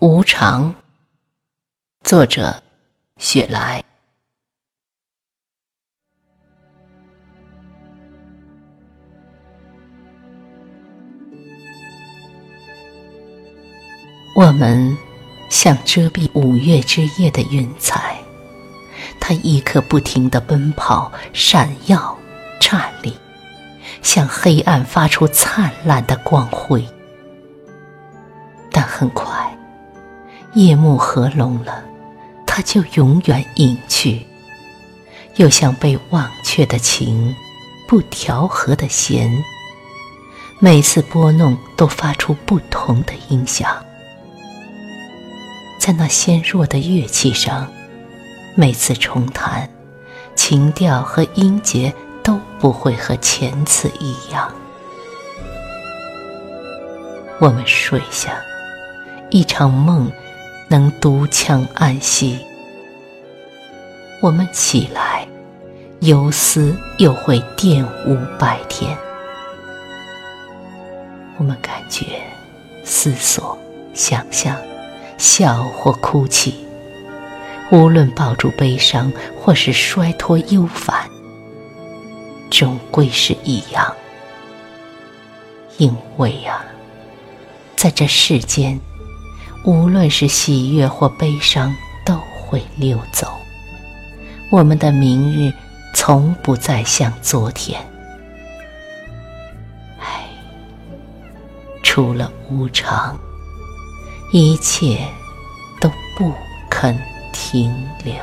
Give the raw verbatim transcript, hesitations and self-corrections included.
无常，作者雪莱。我们像遮蔽五月之夜的云彩，它一刻不停地奔跑、闪耀、颤栗，向黑暗发出灿烂的光辉。但很快夜幕合拢了，它就永远隐去，又像被忘却的情，不调和的弦，每次拨弄都发出不同的音响。在那纤弱的乐器上，每次重弹，情调和音节都不会和前次一样。我们睡下，一场梦能独戕安息。我们起来，游思又会玷污白天。我们感觉、思索、想象、笑或哭泣，无论抱住悲伤或是摔脱忧烦，终归是一样。因为啊，在这世间，无论是喜悦或悲伤都会溜走，我们的明日从不再像昨天。唉，除了无常，一切都不肯停留。